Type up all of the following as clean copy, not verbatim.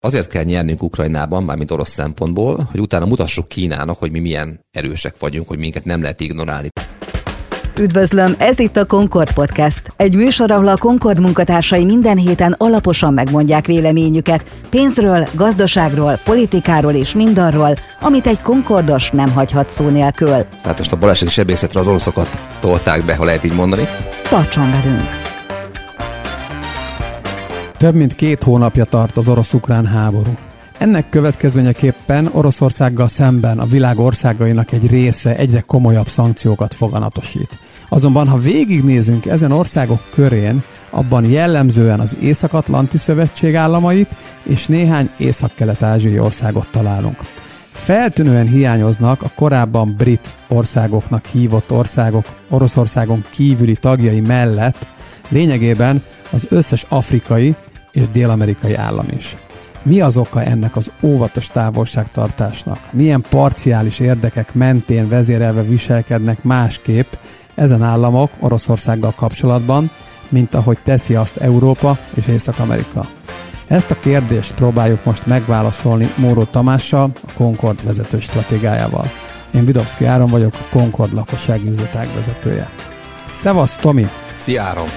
Azért kell nyernünk Ukrajnában, mármint orosz szempontból, hogy utána mutassuk Kínának, hogy mi milyen erősek vagyunk, hogy minket nem lehet ignorálni. Üdvözlöm, ez itt a Concord Podcast. Egy műsor, ahol a Concord munkatársai minden héten alaposan megmondják véleményüket pénzről, gazdaságról, politikáról és mindarról, amit egy concordos nem hagyhat szó nélkül. Tehát most a baleseti sebészetre az oroszokat tolták be, ha lehet így mondani. Tartson velünk! Több mint 2 hónapja tart az orosz-ukrán háború. Ennek következményeképpen Oroszországgal szemben a világ országainak egy része egyre komolyabb szankciókat foganatosít. Azonban, ha végignézünk ezen országok körén, abban jellemzően az Észak-Atlanti Szövetség államait és néhány észak-kelet-ázsiai országot találunk. Feltűnően hiányoznak a korábban brit országoknak hívott országok Oroszországon kívüli tagjai mellett lényegében az összes afrikai és dél-amerikai állam is. Mi az oka ennek az óvatos távolságtartásnak? Milyen parciális érdekek mentén vezérelve viselkednek másképp ezen államok Oroszországgal kapcsolatban, mint ahogy teszi azt Európa és Észak-Amerika? Ezt a kérdést próbáljuk most megválaszolni Móró Tamással, a Concord vezető stratégájával. Én Bidovszky Áron vagyok, a Concord lakossági üzletág vezetője. Szevasz, Tomi! Szia, Áron!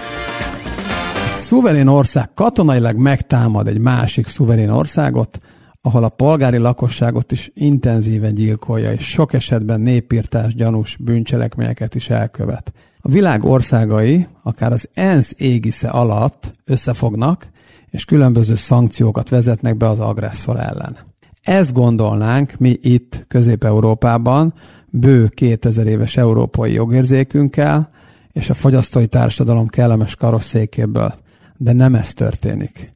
Szuverén ország katonailag megtámad egy másik szuverén országot, ahol a polgári lakosságot is intenzíven gyilkolja, és sok esetben népírtás gyanús bűncselekményeket is elkövet. A világ országai akár az ENSZ égisze alatt összefognak, és különböző szankciókat vezetnek be az agresszor ellen. Ezt gondolnánk mi itt, Közép-Európában, bő 2000 éves európai jogérzékünkkel, és a fogyasztói társadalom kellemes karosszékéből. De nem ez történik.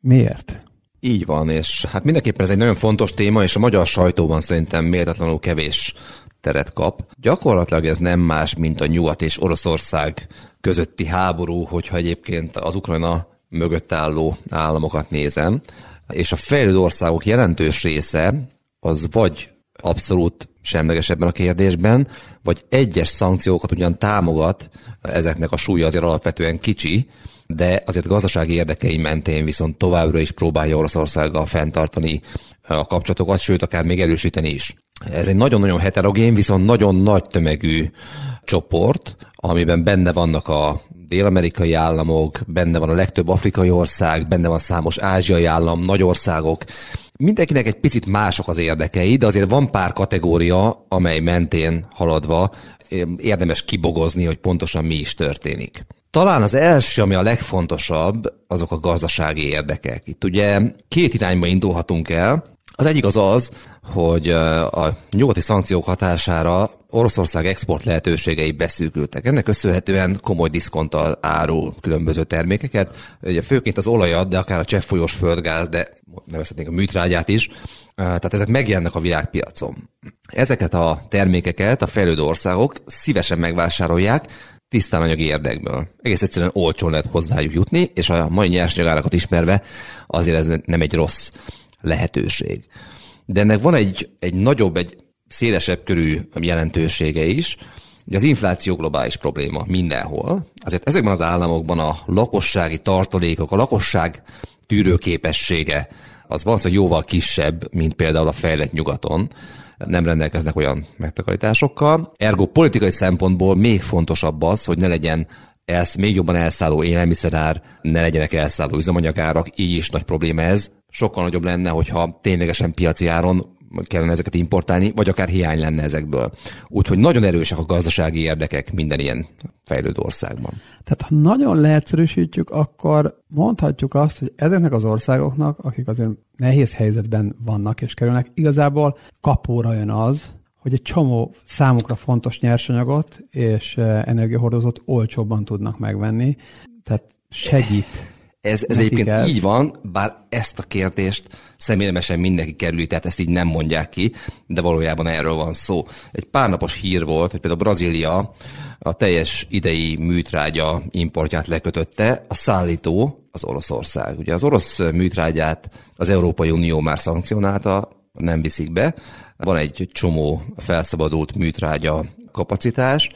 Miért? Így van, és hát mindenképpen ez egy nagyon fontos téma, és a magyar sajtóban szerintem méltatlanul kevés teret kap. Gyakorlatilag ez nem más, mint a Nyugat és Oroszország közötti háború, hogyha egyébként az Ukrajna mögött álló államokat nézem, és a fejlődő országok jelentős része az vagy abszolút semleges ebben a kérdésben, vagy egyes szankciókat ugyan támogat, ezeknek a súlya azért alapvetően kicsi, de azért gazdasági érdekei mentén viszont továbbra is próbálja Oroszországgal fenntartani a kapcsolatokat, sőt, akár még erősíteni is. Ez egy nagyon-nagyon heterogén, viszont nagyon nagy tömegű csoport, amiben benne vannak a dél-amerikai államok, benne van a legtöbb afrikai ország, benne van számos ázsiai állam, nagy országok. Mindenkinek egy picit mások az érdekei, de azért van pár kategória, amely mentén haladva érdemes kibogozni, hogy pontosan mi is történik. Talán az első, ami a legfontosabb, azok a gazdasági érdekek. Itt ugye 2 irányba indulhatunk el. Az egyik az az, hogy a nyugati szankciók hatására Oroszország export lehetőségei beszűkültek. Ennek köszönhetően komoly diszkonttal árul különböző termékeket, ugye főként az olajat, de akár a cseppfolyós földgáz, de nevezhetnénk a műtrágyát is, tehát ezek megjelennek a világpiacon. Ezeket a termékeket a fejlődő országok szívesen megvásárolják, tisztán anyagi érdekből. Egész egyszerűen olcsón lehet hozzájuk jutni, és a mai nyersanyagárakat ismerve azért ez nem egy rossz lehetőség. De ennek van egy nagyobb, egy szélesebb körű jelentősége is, hogy az infláció globális probléma mindenhol. Azért ezekben az államokban a lakossági tartalékok, a lakosság tűrőképessége az valószínűleg jóval kisebb, mint például a fejlett nyugaton. Nem rendelkeznek olyan megtakarításokkal. Ergo politikai szempontból még fontosabb az, hogy ne legyen még jobban elszálló élelmiszerár, ne legyenek elszálló üzemanyagárak, így is nagy probléma ez. Sokkal nagyobb lenne, hogyha ténylegesen piaci áron kellene ezeket importálni, vagy akár hiány lenne ezekből. Úgyhogy nagyon erősek a gazdasági érdekek minden ilyen fejlődő országban. Tehát ha nagyon leegyszerűsítjük, akkor mondhatjuk azt, hogy ezeknek az országoknak, akik azért nehéz helyzetben vannak és kerülnek, igazából kapóra jön az, hogy egy csomó számukra fontos nyersanyagot és energiahordozót olcsóbban tudnak megvenni. Tehát segít. Ez egyébként így van, bár ezt a kérdést személyemesen mindenki kerüli, tehát ezt így nem mondják ki, de valójában erről van szó. Egy párnapos hír volt, hogy például Brazília a teljes idei műtrágya importját lekötötte, a szállító az Oroszország. Ugye az orosz műtrágyát az Európai Unió már szankcionálta, nem viszik be, van egy csomó felszabadult műtrágya kapacitás.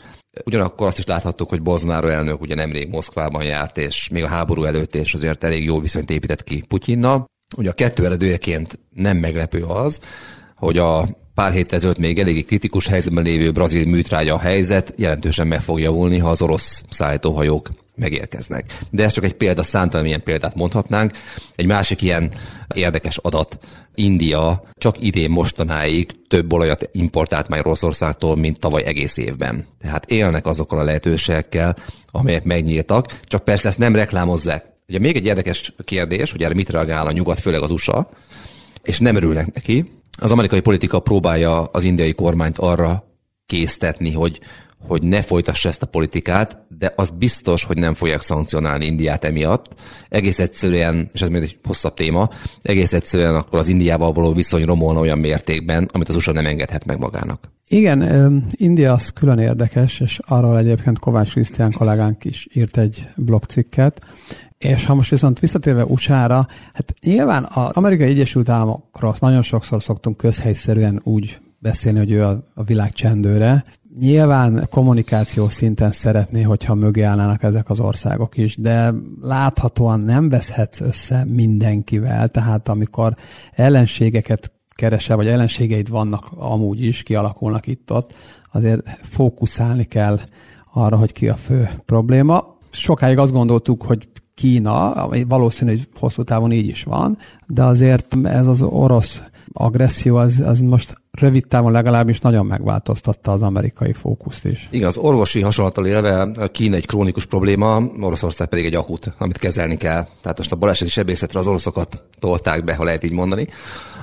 Ugyanakkor azt is láthattuk, hogy Bolsonaro elnök ugye nemrég Moszkvában járt, és még a háború előtt, és azért elég jó viszonyt épített ki Putyinnal. Ugye a kettő eredőjeként nem meglepő az, hogy a pár héttel ezelőtt még eléggé kritikus helyzetben lévő brazil műtrágya a helyzet jelentősen meg fog javulni, ha az orosz szállítóhajók megérkeznek. De ez csak egy példa, számtalan ilyen példát mondhatnánk. Egy másik ilyen érdekes adat. India csak idén mostanáig több olajat importált már Oroszországtól, mint tavaly egész évben. Tehát élnek azokkal a lehetőségekkel, amelyek megnyíltak, csak persze ezt nem reklámozzák. Ugye még egy érdekes kérdés, hogy erre mit reagál a nyugat, főleg az USA, és nem örülnek neki. Az amerikai politika próbálja az indiai kormányt arra késztetni, hogy ne folytassa ezt a politikát, de az biztos, hogy nem fogják szankcionálni Indiát emiatt. Egész egyszerűen, és ez még egy hosszabb téma, egész egyszerűen akkor az Indiával való viszony romolna olyan mértékben, amit az USA nem engedhet meg magának. Igen, India az külön érdekes, és arról egyébként Kovács Krisztián kollégánk is írt egy blogcikket. És ha most viszont visszatérve USA-ra, hát nyilván az Amerikai Egyesült Államokról nagyon sokszor szoktunk közhelyszerűen úgy beszélni, hogy ő a világ csendőre. Nyilván kommunikáció szinten szeretné, hogyha mögé állnának ezek az országok is, de láthatóan nem veszhetsz össze mindenkivel, tehát amikor ellenségeket keresel, vagy ellenségeid vannak amúgy is, kialakulnak itt-ott, azért fókuszálni kell arra, hogy ki a fő probléma. Sokáig azt gondoltuk, hogy Kína, valószínű, hogy hosszú távon így is van, de azért ez az orosz agresszió, az most rövid távon legalábbis nagyon megváltoztatta az amerikai fókuszt is. Igen, az orvosi hasonlattal élve Kína egy krónikus probléma, Oroszország pedig egy akut, amit kezelni kell. Tehát most a baleseti sebészetre az oroszokat tolták be, ha lehet így mondani.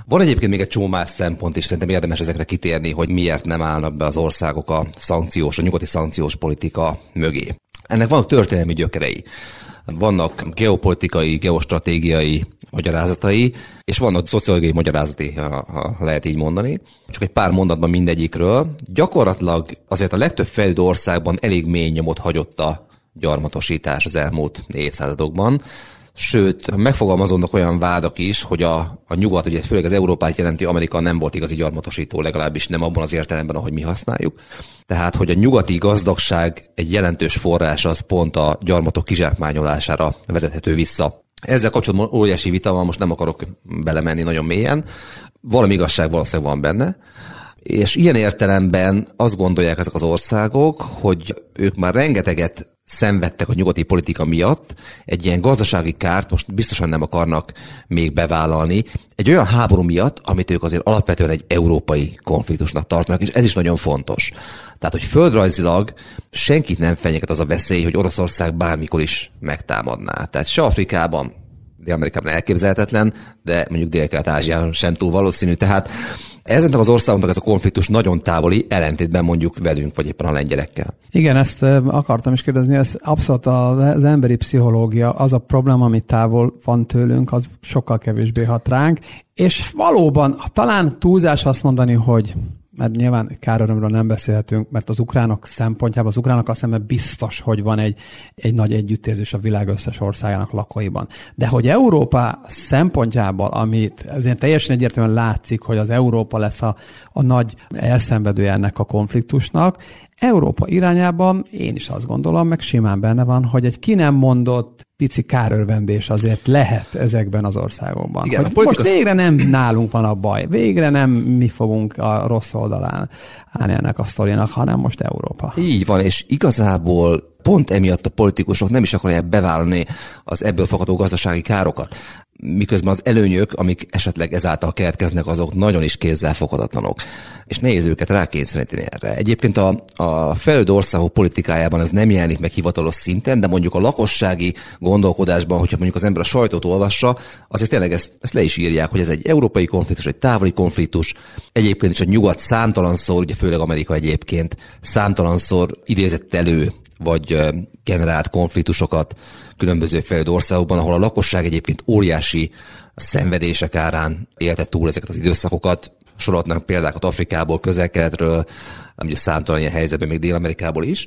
Van egyébként még egy csomó más szempont is, szerintem érdemes ezekre kitérni, hogy miért nem állnak be az országok a szankciós, a nyugati szankciós politika mögé. Ennek vannak történelmi gyökerei. Vannak geopolitikai, geostratégiai magyarázatai, és vannak szociológiai magyarázati, ha lehet így mondani. Csak egy pár mondatban mindegyikről. Gyakorlatilag azért a legtöbb fejlődő országban elég mély nyomot hagyott a gyarmatosítás az elmúlt évszázadokban. Sőt, megfogalmazódnak olyan vádak is, hogy a nyugat, ugye főleg az Európát jelenti, Amerika nem volt igazi gyarmatosító, legalábbis nem abban az értelemben, ahogy mi használjuk. Tehát, hogy a nyugati gazdagság egy jelentős forrása az pont a gyarmatok kizsákmányolására vezethető vissza. Ezzel kapcsolatban óriási vita van, most nem akarok belemenni nagyon mélyen. Valami igazság valószínűleg van benne. És ilyen értelemben azt gondolják ezek az országok, hogy ők már rengeteget szenvedtek a nyugati politika miatt, egy ilyen gazdasági kárt most biztosan nem akarnak még bevállalni, egy olyan háború miatt, amit ők azért alapvetően egy európai konfliktusnak tartanak, és ez is nagyon fontos. Tehát, hogy földrajzilag senkit nem fenyeget az a veszély, hogy Oroszország bármikor is megtámadná. Tehát se Afrikában, Dél-Amerikában elképzelhetetlen, de mondjuk Dél-Kelet-Ázsiában sem túl valószínű. Tehát ezeknek az országoknak ez a konfliktus nagyon távoli, ellentétben mondjuk velünk, vagy éppen a lengyelekkel. Igen, ezt akartam is kérdezni, ez abszolút az emberi pszichológia, az a probléma, ami távol van tőlünk, az sokkal kevésbé hat ránk, és valóban talán túlzás azt mondani, hogy mert nyilván kárörömről nem beszélhetünk, mert az ukránok szempontjában, az ukránok azt hiszem, biztos, hogy van egy nagy együttérzés a világ összes országának lakóiban. De hogy Európa szempontjából, amit azért teljesen egyértelműen látszik, hogy az Európa lesz a nagy elszenvedője ennek a konfliktusnak, Európa irányában én is azt gondolom, meg simán benne van, hogy egy ki nem mondott pici kárörvendés azért lehet ezekben az országokban. Igen, most végre nem nálunk van a baj, végre nem mi fogunk a rossz oldalán állni ennek a sztorinak, hanem most Európa. Így van, és igazából pont emiatt a politikusok nem is akarják bevállalni az ebből fakadó gazdasági károkat, miközben az előnyök, amik esetleg ezáltal keletkeznek, azok nagyon is kézzelfoghatatlanok, és nehéz őket rákényszeríteni erre. Egyébként a fejlődő országok politikájában ez nem jelenik meg hivatalos szinten, de mondjuk a lakossági gondolkodásban, hogyha mondjuk az ember a sajtót olvassa, azért tényleg ezt le is írják, hogy ez egy európai konfliktus, egy távoli konfliktus. Egyébként is a nyugat számtalanszor, ugye főleg Amerika egyébként, számtalanszor idézett elő, vagy generált konfliktusokat különböző fejlődő országokban, ahol a lakosság egyébként óriási szenvedések árán élte túl ezeket az időszakokat. Sorolhatnánk példákat Afrikából, Közel-Keletről, ugye számtalan ilyen helyzetben még Dél-Amerikából is.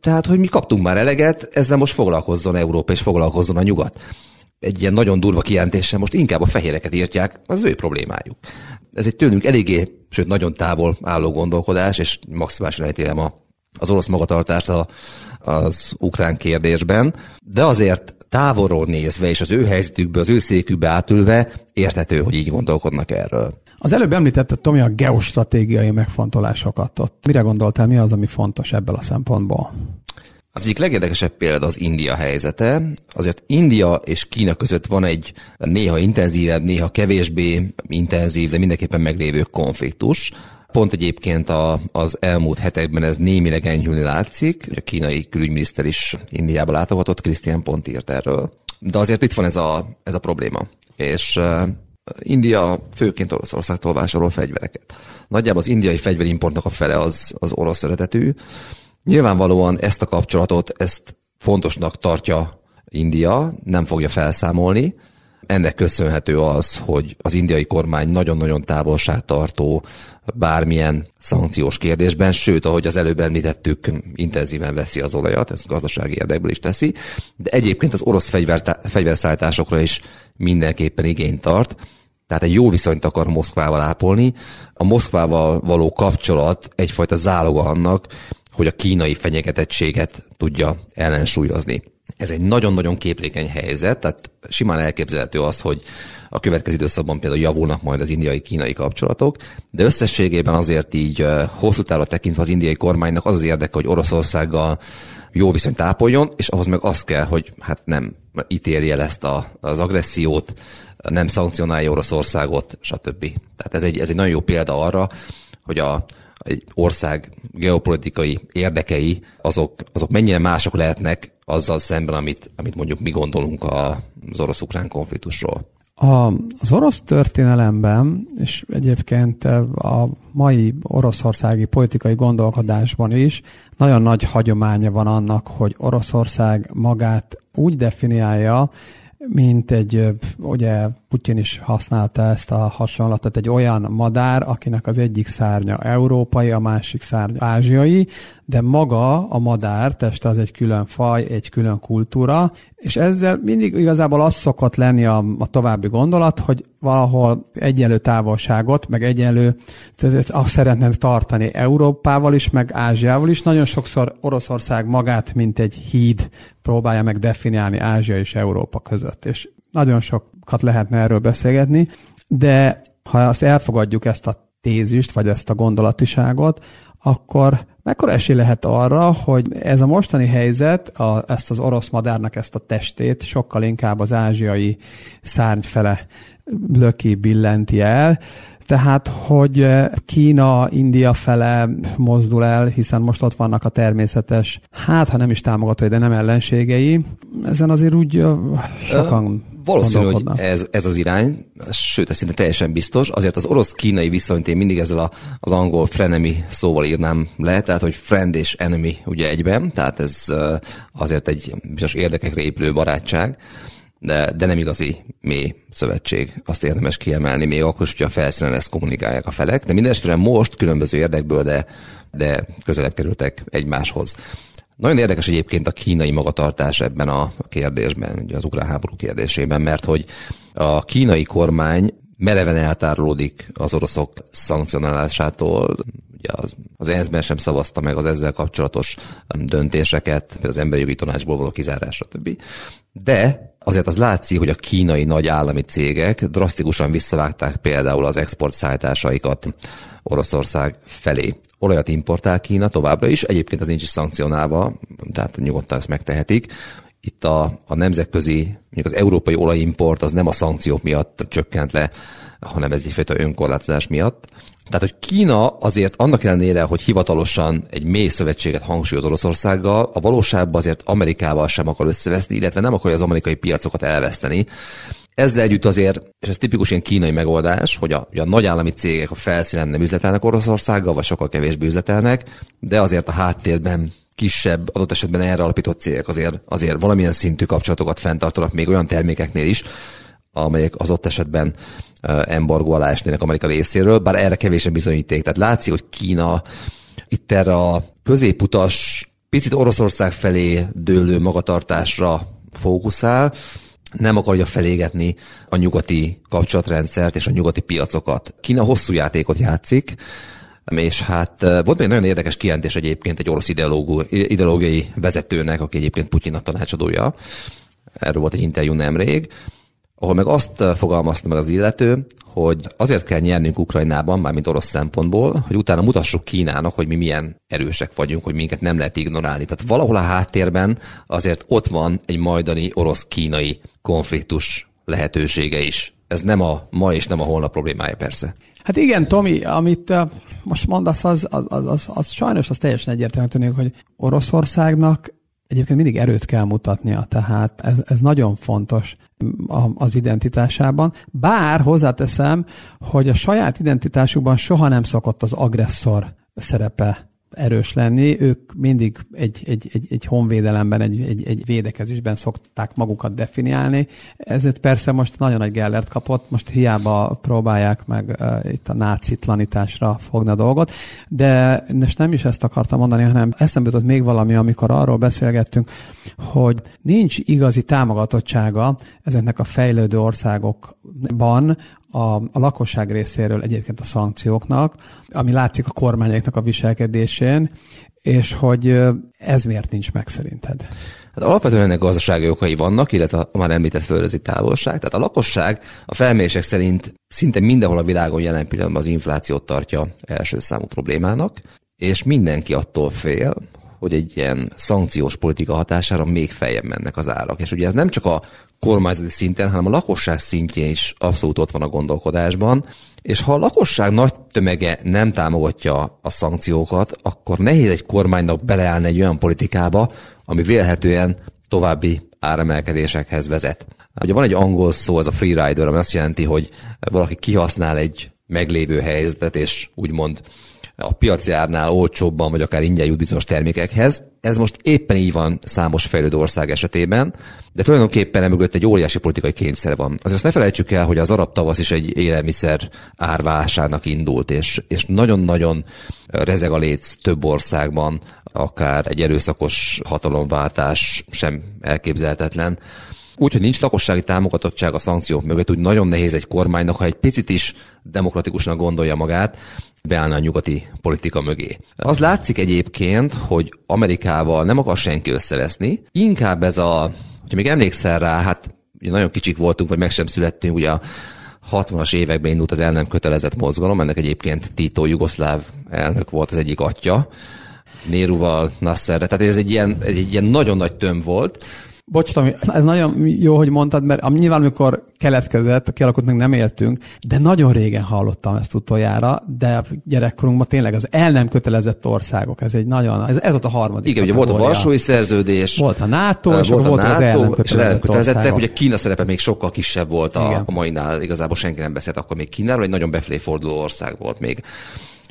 Tehát, hogy mi kaptunk már eleget, ezzel most foglalkozzon Európa és foglalkozzon a nyugat. Egy ilyen nagyon durva kijelentéssel most inkább a fehéreket írtják, az ő problémájuk. Ez egy tőlünk eléggé, sőt nagyon távol álló gondolkodás, és maximálisan elítélem az orosz magatartást az ukrán kérdésben, de azért távolról nézve és az ő helyzetükbe, az ő székükbe átülve érthető, hogy így gondolkodnak erről. Az előbb említetted, Tomi, a geostratégiai megfontolásokat ott. Mire gondoltál, mi az, ami fontos ebből a szempontból? Az egyik legérdekesebb példa az India helyzete. Azért India és Kína között van egy néha intenzívebb, néha kevésbé intenzív, de mindenképpen meglévő konfliktus. Pont egyébként az elmúlt hetekben ez némileg enyhülni látszik. A kínai külügyminiszter is Indiába látogatott, Krisztián pont írt erről. De azért itt van ez a probléma. És India főként Oroszországtól vásárol fegyvereket. Nagyjából az indiai fegyverimportnak a fele az orosz eredetű. Nyilvánvalóan ezt a kapcsolatot, ezt fontosnak tartja India, nem fogja felszámolni. Ennek köszönhető az, hogy az indiai kormány nagyon-nagyon távolságtartó bármilyen szankciós kérdésben, sőt, ahogy az előbb említettük, intenzíven veszi az olajat, ezt gazdasági érdekből is teszi, de egyébként az orosz fegyverszállításokra is mindenképpen igényt tart, tehát egy jó viszonyt akar Moszkvával ápolni. A Moszkvával való kapcsolat egyfajta záloga annak, hogy a kínai fenyegetettséget tudja ellensúlyozni. Ez egy nagyon-nagyon képlékeny helyzet, tehát simán elképzelhető az, hogy a következő időszakban például javulnak majd az indiai-kínai kapcsolatok, de összességében azért így hosszú távra tekintve az indiai kormánynak az érdeke, hogy Oroszországgal jó viszonyt ápoljon, és ahhoz meg az kell, hogy hát nem ítélje el ezt az agressziót, nem szankcionálja Oroszországot, stb. Tehát ez egy nagyon jó példa arra, hogy egy ország geopolitikai érdekei, azok mennyire mások lehetnek azzal szemben, amit mondjuk mi gondolunk az orosz-ukrán konfliktusról. Az orosz történelemben, és egyébként a mai oroszországi politikai gondolkodásban is nagyon nagy hagyománya van annak, hogy Oroszország magát úgy definiálja, mint egy, ugye Putyin is használta ezt a hasonlatot, egy olyan madár, akinek az egyik szárnya európai, a másik szárnya ázsiai, de maga a madár teste az egy külön faj, egy külön kultúra, és ezzel mindig igazából az szokott lenni a további gondolat, hogy valahol egyenlő távolságot, meg egyenlő, azt szeretnénk tartani Európával is, meg Ázsiával is. Nagyon sokszor Oroszország magát, mint egy híd próbálja meg definiálni Ázsia és Európa között, és nagyon sokat lehetne erről beszélgetni, de ha azt elfogadjuk, ezt a tézist, vagy ezt a gondolatiságot, akkor mekkora esély lehet arra, hogy ez a mostani helyzet, ezt az orosz madárnak ezt a testét sokkal inkább az ázsiai szárny fele löki, billenti el, tehát, hogy Kína, India fele mozdul el, hiszen most ott vannak a természetes, hát ha nem is támogatói, de nem ellenségei, ezen azért úgy sokan valószínű, hogy ez az irány, sőt, ez szinte teljesen biztos. Azért az orosz-kínai viszonyt én mindig ezzel az angol frenemy szóval írnám le, tehát hogy friend és enemy ugye egyben, tehát ez azért egy bizonyos érdekekre épülő barátság, de nem igazi mély szövetség. Azt érdemes kiemelni, még akkor is, hogyha a felszínen ezt kommunikálják a felek, de mindenesetre most különböző érdekből, de közelebb kerültek egymáshoz. Nagyon érdekes egyébként a kínai magatartás ebben a kérdésben, ugye az ukrán háború kérdésében, mert hogy a kínai kormány mereven eltárolódik az oroszok szankcionálásától, ugye az ENSZ-ben sem szavazta meg az ezzel kapcsolatos döntéseket, az emberi jogi tanácsból való kizárásra, stb. De azért az látszik, hogy a kínai nagy állami cégek drasztikusan visszavágták például az exportszállításaikat Oroszország felé. Olajat importál Kína továbbra is, egyébként az nincs is szankcionálva, tehát nyugodtan ezt megtehetik. Itt a nemzetközi, mondjuk az európai olajimport az nem a szankciók miatt csökkent le, hanem ez egyfajta önkorlátozás miatt. Tehát, hogy Kína azért annak ellenére, hogy hivatalosan egy mély szövetséget hangsúlyoz Oroszországgal, a valóságban azért Amerikával sem akar összeveszni, illetve nem akarja az amerikai piacokat elveszteni. Ezzel együtt azért, és ez tipikus ilyen kínai megoldás, hogy a nagyállami cégek a felszínen nem üzletelnek Oroszországgal, vagy sokkal kevésbé üzletelnek, de azért a háttérben kisebb, adott esetben erre alapított cégek azért valamilyen szintű kapcsolatokat fenntartanak még olyan termékeknél is, amelyek az ott esetben embargó alá esnének Amerika részéről, bár erre kevésen bizonyíték. Tehát látszik, hogy Kína itt erre a középutas, picit Oroszország felé dőlő magatartásra fókuszál, nem akarja felégetni a nyugati kapcsolatrendszert és a nyugati piacokat. Kína hosszú játékot játszik, és hát volt még nagyon érdekes kijelentés egyébként egy orosz ideológiai vezetőnek, aki egyébként Putyinnak tanácsadója, erről volt egy interjú nemrég, ahol meg azt fogalmazta meg az illető, hogy azért kell nyernünk Ukrajnában, mármint orosz szempontból, hogy utána mutassuk Kínának, hogy mi milyen erősek vagyunk, hogy minket nem lehet ignorálni. Tehát valahol a háttérben azért ott van egy majdani orosz-kínai konfliktus lehetősége is. Ez nem a ma és nem a holnap problémája persze. Hát igen, Tomi, amit most mondasz, az sajnos az teljesen egyértelmű tűnik, hogy Oroszországnak egyébként mindig erőt kell mutatnia, tehát ez nagyon fontos az identitásában. Bár hozzáteszem, hogy a saját identitásukban soha nem szokott az agresszor szerepe erős lenni, ők mindig egy honvédelemben, egy védekezésben szokták magukat definiálni, ezért persze most nagyon nagy gellert kapott, most hiába próbálják meg itt a nácitlanításra fogni a dolgot, de most nem is ezt akartam mondani, hanem eszembe jutott még valami, amikor arról beszélgettünk, hogy nincs igazi támogatottsága ezeknek a fejlődő országokban, a lakosság részéről egyébként a szankcióknak, ami látszik a kormányoknak a viselkedésén, és hogy ez miért nincs meg szerinted? Hát alapvetően ennek gazdasági okai vannak, illetve már említett földrajzi távolság. Tehát a lakosság a felmérések szerint szinte mindenhol a világon jelen pillanatban az inflációt tartja első számú problémának, és mindenki attól fél, hogy egy ilyen szankciós politika hatására még feljebb mennek az árak. És ugye ez nem csak a kormányzati szinten, hanem a lakosság szintjén is abszolút ott van a gondolkodásban, és ha a lakosság nagy tömege nem támogatja a szankciókat, akkor nehéz egy kormánynak beleállni egy olyan politikába, ami vélhetően további áremelkedésekhez vezet. Ugye van egy angol szó, ez a freerider, ami azt jelenti, hogy valaki kihasznál egy meglévő helyzetet, és úgymond a piaci árnál olcsóbban, vagy akár ingyen jut bizonyos termékekhez. Ez most éppen így van számos fejlődő ország esetében, de tulajdonképpen emögött egy óriási politikai kényszer van. Azért ne felejtsük el, hogy az arab tavasz is egy élelmiszer árválságnak indult, és nagyon-nagyon rezeg a léc több országban, akár egy erőszakos hatalomváltás sem elképzelhetetlen. Úgyhogy nincs lakossági támogatottság a szankciók mögött, úgy nagyon nehéz egy kormánynak, ha egy picit is demokratikusan gondolja magát, beállni a nyugati politika mögé. Az látszik egyébként, hogy Amerikával nem akar senki összeveszni, inkább ez a, hogyha még emlékszel rá, hát ugye nagyon kicsik voltunk, vagy meg sem születtünk, ugye a 60-as években indult az el nem kötelezett mozgalom, ennek egyébként Tito jugoszláv elnök volt az egyik atya, Néruval, Nasserre, tehát ez egy ilyen nagyon nagy tömb volt. Bocs, Tomi, ez nagyon jó, hogy mondtad, mert nyilván amikor keletkezett, kialakult, még nem éltünk, de nagyon régen hallottam ezt utoljára, de gyerekkorunkban tényleg az el nem kötelezett országok, ez egy nagyon, ez volt a harmadik. Igen, ugye volt a Varsói Szerződés, volt a NATO, és volt az el nem kötelezett országok. Ugye Kína szerepe még sokkal kisebb volt a mainál, igazából senki nem beszélt akkor még Kínáról, egy nagyon befelé forduló ország volt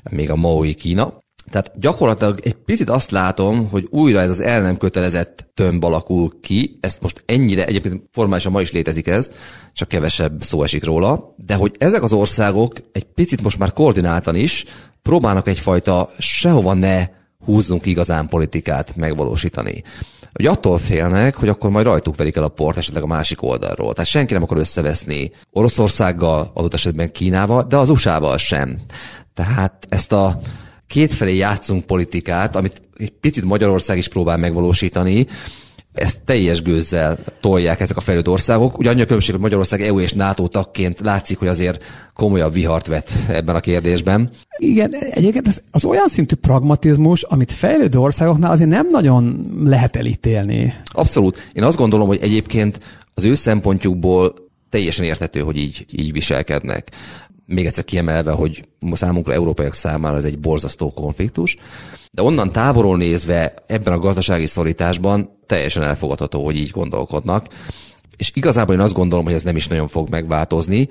még a maói Kína. Tehát gyakorlatilag egy picit azt látom, hogy újra ez az el nem kötelezett tömb alakul ki, ezt most ennyire, egyébként formálisan ma is létezik ez, csak kevesebb szó esik róla, de hogy ezek az országok egy picit most már koordináltan is próbálnak egyfajta sehova ne húzzunk igazán politikát megvalósítani. Hogy attól félnek, hogy akkor majd rajtuk verik el a port esetleg a másik oldalról. Tehát senki nem akar összeveszni Oroszországgal, adott esetben Kínával, de az USA-val sem. Tehát ezt a kétfelé játszunk politikát, amit egy picit Magyarország is próbál megvalósítani, ezt teljes gőzzel tolják ezek a fejlődő országok. Ugye annyi a különbség, hogy Magyarország EU és NATO tagként látszik, hogy azért komolyabb vihart vet ebben a kérdésben. Igen, egyébként ez az olyan szintű pragmatizmus, amit fejlődő országoknál azért nem nagyon lehet elítélni. Abszolút. Én azt gondolom, hogy egyébként az ő szempontjukból teljesen érthető, hogy így viselkednek. Még egyszer kiemelve, hogy számunkra, európaiak számára ez egy borzasztó konfliktus, de onnan távolról nézve ebben a gazdasági szorításban teljesen elfogadható, hogy így gondolkodnak, és igazából én azt gondolom, hogy ez nem is nagyon fog megváltozni.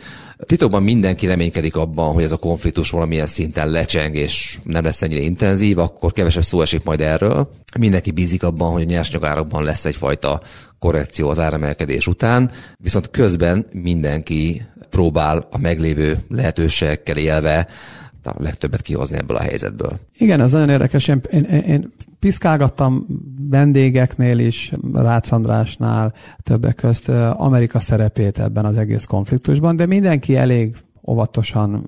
Titokban mindenki reménykedik abban, hogy ez a konfliktus valamilyen szinten lecseng, és nem lesz ennyire intenzív, akkor kevesebb szó esik majd erről. Mindenki bízik abban, hogy a nyersanyagárakban lesz egyfajta korrekció az áremelkedés után, viszont közben mindenki próbál a meglévő lehetőségekkel élve a legtöbbet kihozni ebből a helyzetből. Igen, ez nagyon érdekes. Én piszkálgattam vendégeknél is, Rácz Andrásnál többek közt Amerika szerepét ebben az egész konfliktusban, de mindenki elég óvatosan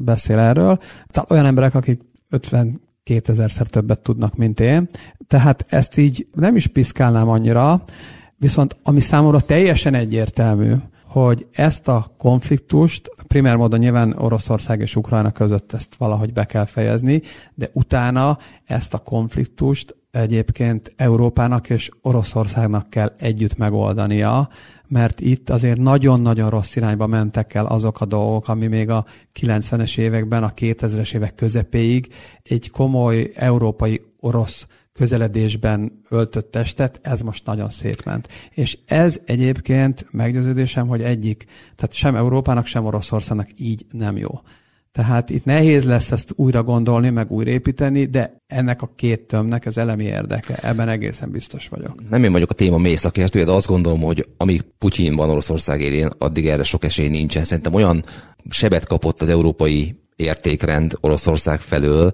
beszél erről. Tehát olyan emberek, akik 52 ezerszer többet tudnak, mint én. Tehát ezt így nem is piszkálnám annyira, Viszont ami számomra teljesen egyértelmű, hogy ezt a konfliktust, primér módon nyilván Oroszország és Ukrajna között ezt valahogy be kell fejezni, de utána ezt a konfliktust egyébként Európának és Oroszországnak kell együtt megoldania, mert itt azért nagyon-nagyon rossz irányba mentek el azok a dolgok, ami még a 90-es években, a 2000-es évek közepéig egy komoly európai-orosz közeledésben öltött testet, ez most nagyon szétment. És ez egyébként meggyőződésem, hogy egyik, tehát sem Európának, sem Oroszországnak így nem jó. Tehát itt nehéz lesz ezt újra gondolni, meg újraépíteni, de ennek a két tömnek ez elemi érdeke. Ebben egészen biztos vagyok. Nem én vagyok a téma mély szakértője, de azt gondolom, hogy amíg Putyin van Oroszország élén, addig erre sok esély nincsen. Szerintem olyan sebet kapott az európai értékrend Oroszország felől,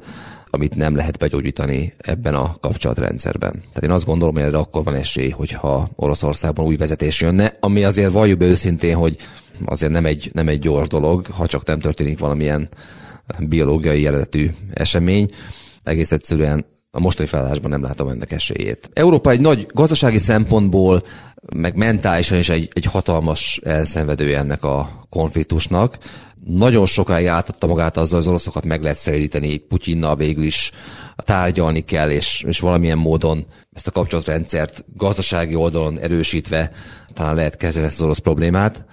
amit nem lehet begyógyítani ebben a kapcsolatrendszerben. Tehát én azt gondolom, hogy erre akkor van esély, hogyha Oroszországban új vezetés jönne, ami azért valljuk be őszintén, hogy azért nem egy gyors dolog, ha csak nem történik valamilyen biológiai eredetű esemény. Egész egyszerűen a mostani felállásban nem látom ennek esélyét. Európa egy nagy gazdasági szempontból, meg mentálisan is egy hatalmas elszenvedője ennek a konfliktusnak. Nagyon sokáig átadta magát azzal, az oroszokat meg lehet szeríteni, Putyinnal végül is tárgyalni kell, és valamilyen módon ezt a kapcsolatrendszert gazdasági oldalon erősítve talán lehet kezelni ezt az orosz problémát.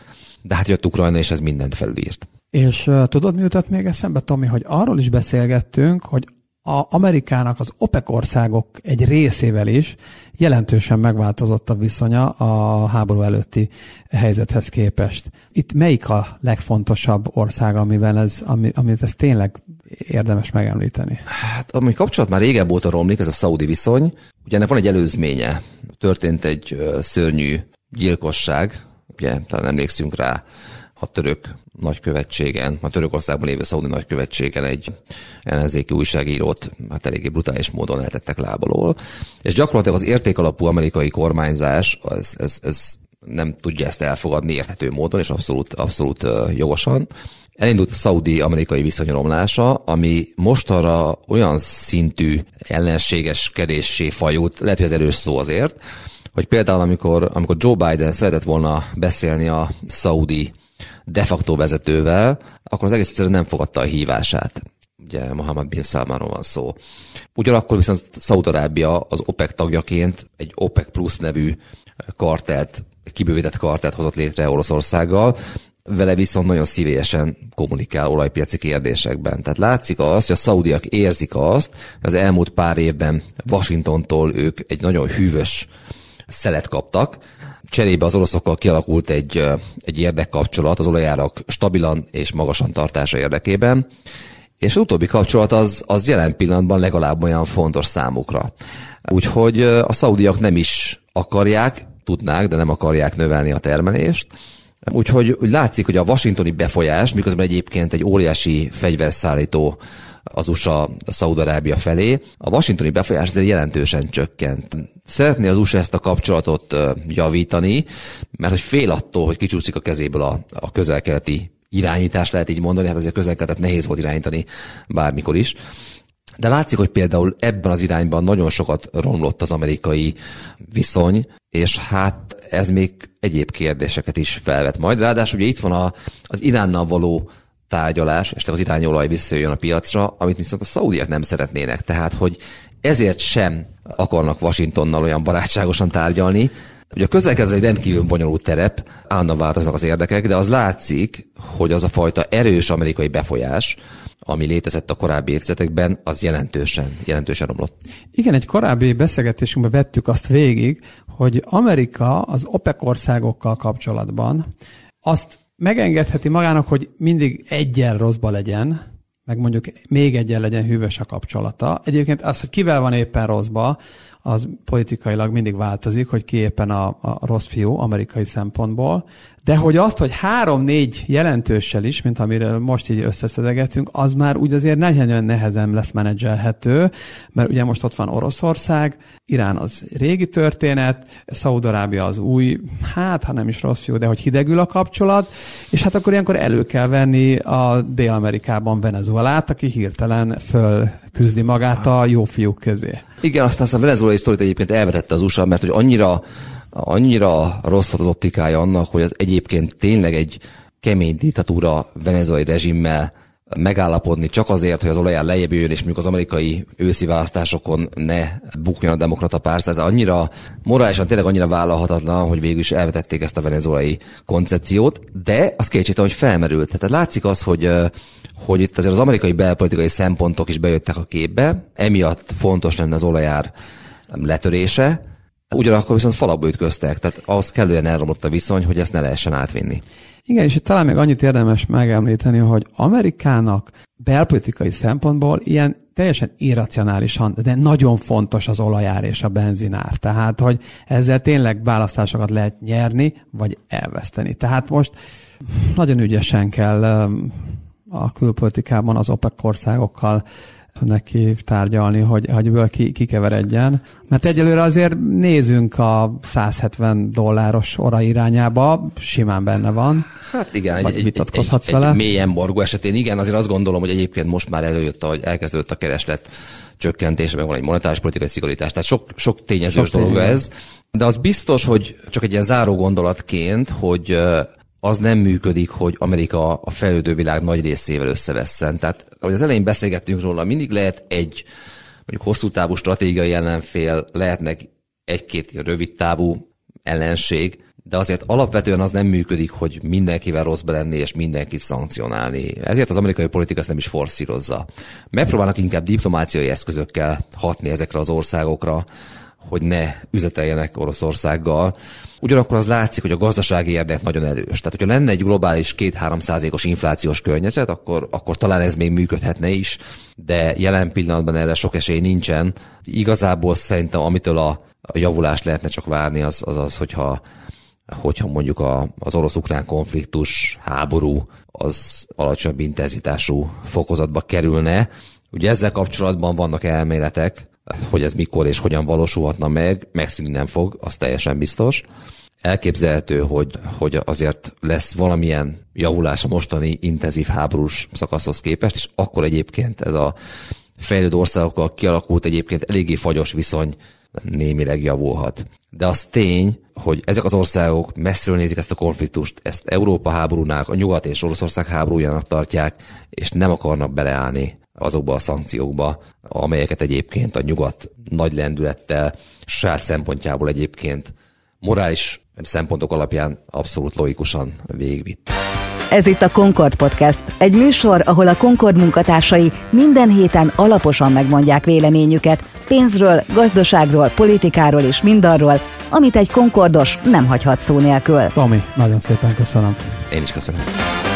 De hát jött Ukrajna, és ez mindent felülírt. És tudod, mi jutott még eszembe, Tomi, hogy arról is beszélgettünk, hogy Amerikának az OPEC országok egy részével is jelentősen megváltozott a viszonya a háború előtti helyzethez képest. Itt melyik a legfontosabb ország, amit ez tényleg érdemes megemlíteni? Hát, ami kapcsolat már régebb óta romlik, ez a szaudi viszony. Ugye ennek van egy előzménye. Történt egy szörnyű gyilkosság, ugye talán emlékszünk rá, a török nagykövetségen, a Törökországban lévő szaudi nagykövetségen egy ellenzéki újságírót hát eléggé brutális módon eltettek lábalól. És gyakorlatilag az értékalapú amerikai kormányzás ez nem tudja ezt elfogadni érthető módon, és abszolút jogosan. Elindult a szaudi-amerikai viszony romlása, ami mostanra olyan szintű ellenségeskedéssé fajult, lehet, hogy ez erős szó azért, hogy például amikor Joe Biden szeretett volna beszélni a szaudi de facto vezetővel, akkor az egész egyszerűen nem fogadta a hívását. Ugye Muhammad bin Salmanról van szó. Ugyanakkor viszont Szaúd-Arábia az OPEC tagjaként egy OPEC Plus nevű kartelt, kibővített kartelt hozott létre Oroszországgal, vele viszont nagyon szívélyesen kommunikál olajpiaci kérdésekben. Tehát látszik azt, hogy a szaudiak érzik azt, hogy az elmúlt pár évben Washingtontól ők egy nagyon hűvös szelet kaptak, cserébe az oroszokkal kialakult egy érdekkapcsolat az olajárak stabilan és magasan tartása érdekében, és az utóbbi kapcsolat az jelen pillanatban legalább olyan fontos számukra. Úgyhogy a szaudiak nem is akarják, tudnák, de nem akarják növelni a termelést. Úgyhogy látszik, hogy a washingtoni befolyás, miközben egyébként egy óriási fegyverszállító az USA Szaúd-Arábia felé, a washingtoni befolyás azért jelentősen csökkent. Szeretné az USA ezt a kapcsolatot javítani, mert hogy fél attól, hogy kicsúszik a kezéből a közel-keleti irányítás, lehet így mondani, hát azért közel-keletet nehéz volt irányítani bármikor is. De látszik, hogy például ebben az irányban nagyon sokat romlott az amerikai viszony, és hát ez még egyéb kérdéseket is felvet majd. Ráadásul ugye itt van az Iránnal való tárgyalás, és az irányi olaj visszajön a piacra, amit viszont a szaudiak nem szeretnének. Tehát, hogy ezért sem akarnak Washingtonnal olyan barátságosan tárgyalni. Ugye a közel-kelet egy rendkívül bonyolult terep, állandóan változnak az érdekek, de az látszik, hogy az a fajta erős amerikai befolyás, ami létezett a korábbi évtizedekben, az jelentősen romlott. Igen, egy korábbi beszélgetésünkben vettük azt végig, hogy Amerika az OPEC országokkal kapcsolatban azt megengedheti magának, hogy mindig egyel rosszba legyen, meg mondjuk még egyen legyen hűvös a kapcsolata. Egyébként az, hogy kivel van éppen rosszba, az politikailag mindig változik, hogy ki éppen a rossz fiú amerikai szempontból. De hogy azt, hogy 3-4 jelentőssel is, mint amiről most így összeszedegetünk, az már úgy azért nagyon nehezen lesz menedzselhető, mert ugye most ott van Oroszország, Irán az régi történet, Szaúd-Arábia az új, hát ha nem is rossz fiú, de hogy hidegül a kapcsolat, és hát akkor ilyenkor elő kell venni a Dél-Amerikában Venezuelát, aki hirtelen fölküzdi magát a jó fiúk közé. Igen, aztán a venezuelai sztorit egyébként elvetette az USA, mert hogy annyira annyira rossz volt az optikája annak, hogy az egyébként tényleg egy kemény diktatúra venezuelai rezsimmel megállapodni csak azért, hogy az olajár lejjebb jöjjön, és mondjuk az amerikai őszi választásokon ne bukjon a demokrata párt. Ez annyira morálisan tényleg annyira vállalhatatlan, hogy végül is elvetették ezt a venezuelai koncepciót, de az kétségtelen, hogy felmerült. Tehát látszik az, hogy itt azért az amerikai belpolitikai szempontok is bejöttek a képbe, emiatt fontos lenne az olajár letörése, ugyanakkor viszont falakba ütköztek, tehát az kellően elromlott a viszony, hogy ezt ne lehessen átvinni. Igen, és talán még annyit érdemes megemlíteni, hogy Amerikának belpolitikai szempontból ilyen teljesen irracionálisan, de nagyon fontos az olajár és a benzinár. Tehát, hogy ezzel tényleg választásokat lehet nyerni, vagy elveszteni. Tehát most nagyon ügyesen kell a külpolitikában az OPEC országokkal neki tárgyalni, hogy ebből kikeveredjen. Mert egyelőre azért nézünk a $170 óra irányába, simán benne van. Hát igen, egy mély embargó esetén igen, azért azt gondolom, hogy egyébként most már előjött, hogy elkezdődött a kereslet csökkentése, meg van egy monetáris politikai szigorítás. Tehát sok tényezős dolog ez. De az biztos, hogy csak egy ilyen záró gondolatként, hogy az nem működik, hogy Amerika a fejlődő világ nagy részével összevesszen. Tehát, ahogy az elején beszélgettünk róla, mindig lehet egy mondjuk hosszú távú stratégiai ellenfél, lehetnek egy-két rövid távú ellenség, de azért alapvetően az nem működik, hogy mindenkivel rosszba lenni és mindenkit szankcionálni. Ezért az amerikai politika ezt nem is forszírozza. Megpróbálnak inkább diplomáciai eszközökkel hatni ezekre az országokra, hogy ne üzleteljenek Oroszországgal. Ugyanakkor az látszik, hogy a gazdasági érdek nagyon erős. Tehát, hogyha lenne egy globális 2-3%-os inflációs környezet, akkor talán ez még működhetne is, de jelen pillanatban erre sok esély nincsen. Igazából szerintem, amitől a javulást lehetne csak várni, az hogyha mondjuk az orosz-ukrán konfliktus, háború az alacsonyabb intenzitású fokozatba kerülne. Ugye ezzel kapcsolatban vannak elméletek, hogy ez mikor és hogyan valósulhatna meg, megszűnni nem fog, az teljesen biztos. Elképzelhető, hogy azért lesz valamilyen javulás a mostani intenzív háborús szakaszhoz képest, és akkor egyébként ez a fejlődő országokkal kialakult egyébként eléggé fagyos viszony némileg javulhat. De az tény, hogy ezek az országok messziről nézik ezt a konfliktust, ezt Európa háborúnak, a Nyugat és Oroszország háborújának tartják, és nem akarnak beleállni azokba a szankciókba, amelyeket egyébként a Nyugat nagy lendülettel, saját szempontjából egyébként morális szempontok alapján abszolút logikusan végigvitt. Ez itt a Concord Podcast, egy műsor, ahol a Concord munkatársai minden héten alaposan megmondják véleményüket pénzről, gazdaságról, politikáról és mindarról, amit egy Concordos nem hagyhat szó nélkül. Tomi, nagyon szépen köszönöm. Én is köszönöm.